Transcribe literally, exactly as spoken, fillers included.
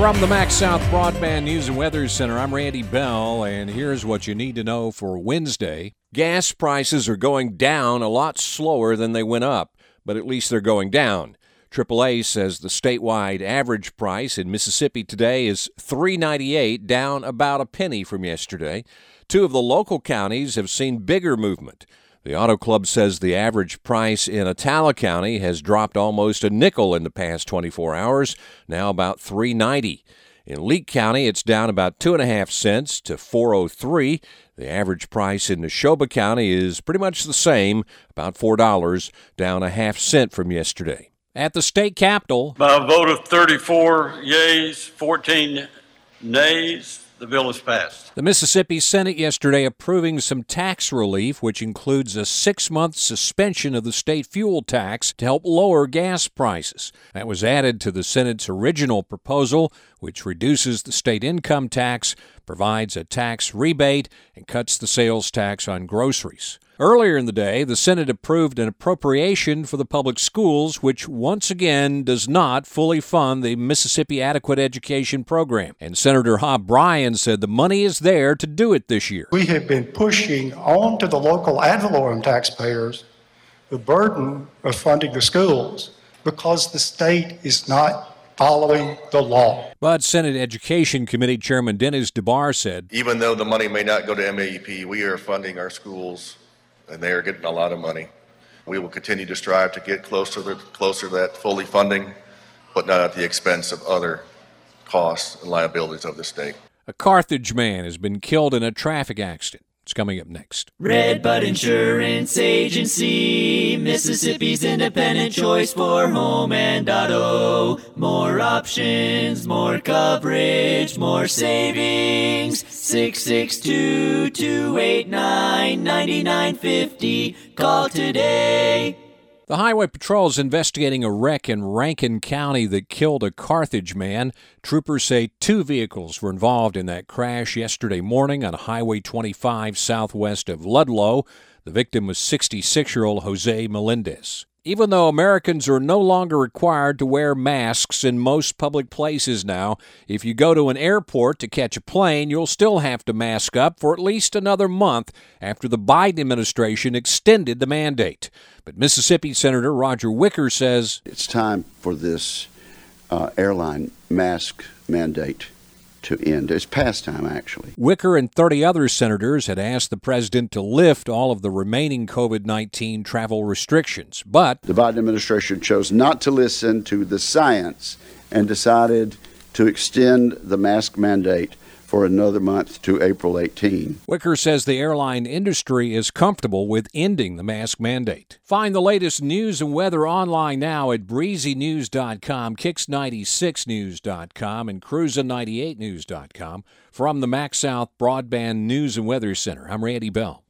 From the MaxSouth Broadband News and Weather Center, I'm Randy Bell, and here's what you need to know for Wednesday. Gas prices are going down a lot slower than they went up, but at least they're going down. triple A says the statewide average price in Mississippi today is three dollars and ninety-eight cents, down about a penny from yesterday. Two of the local counties have seen bigger movement. The Auto Club says the average price in Attala County has dropped almost a nickel in the past twenty-four hours, now about three dollars and ninety cents. In Leake County, it's down about two and a half cents to four dollars and three cents. The average price in Neshoba County is pretty much the same, about four dollars, down a half cent from yesterday. At the state capitol, by a vote of thirty-four yeas, fourteen nays, the bill is passed. The Mississippi Senate yesterday approving some tax relief, which includes a six-month suspension of the state fuel tax to help lower gas prices. That was added to the Senate's original proposal, which reduces the state income tax, provides a tax rebate, and cuts the sales tax on groceries. Earlier in the day, the Senate approved an appropriation for the public schools, which once again does not fully fund the Mississippi Adequate Education Program. And Senator Hob Bryan said the money is there to do it this year. We have been pushing on to the local ad valorem taxpayers the burden of funding the schools because the state is not following the law. But Senate Education Committee Chairman Dennis DeBarr said, even though the money may not go to M A E P, we are funding our schools, and they are getting a lot of money. We will continue to strive to get closer to, closer to that fully funding, but not at the expense of other costs and liabilities of the state. A Carthage man has been killed in a traffic accident. It's coming up next. Red Bud Insurance Agency, Mississippi's independent choice for home and auto. More options, more coverage, more savings. six six two, two eight nine, nine nine five zero. Call today. The Highway Patrol is investigating a wreck in Rankin County that killed a Carthage man. Troopers say two vehicles were involved in that crash yesterday morning on Highway twenty-five southwest of Ludlow. The victim was sixty-six-year-old Jose Melendez. Even though Americans are no longer required to wear masks in most public places now, if you go to an airport to catch a plane, you'll still have to mask up for at least another month after the Biden administration extended the mandate. But Mississippi Senator Roger Wicker says it's time for this uh, airline mask mandate to end. It's past time, actually. Wicker and thirty other senators had asked the president to lift all of the remaining COVID nineteen travel restrictions, but the Biden administration chose not to listen to the science and decided to extend the mask mandate for another month to April eighteenth. Wicker says the airline industry is comfortable with ending the mask mandate. Find the latest news and weather online now at breezy news dot com, kicks ninety-six news dot com, and cruza ninety-eight news dot com. From the MaxSouth Broadband News and Weather Center, I'm Randy Bell.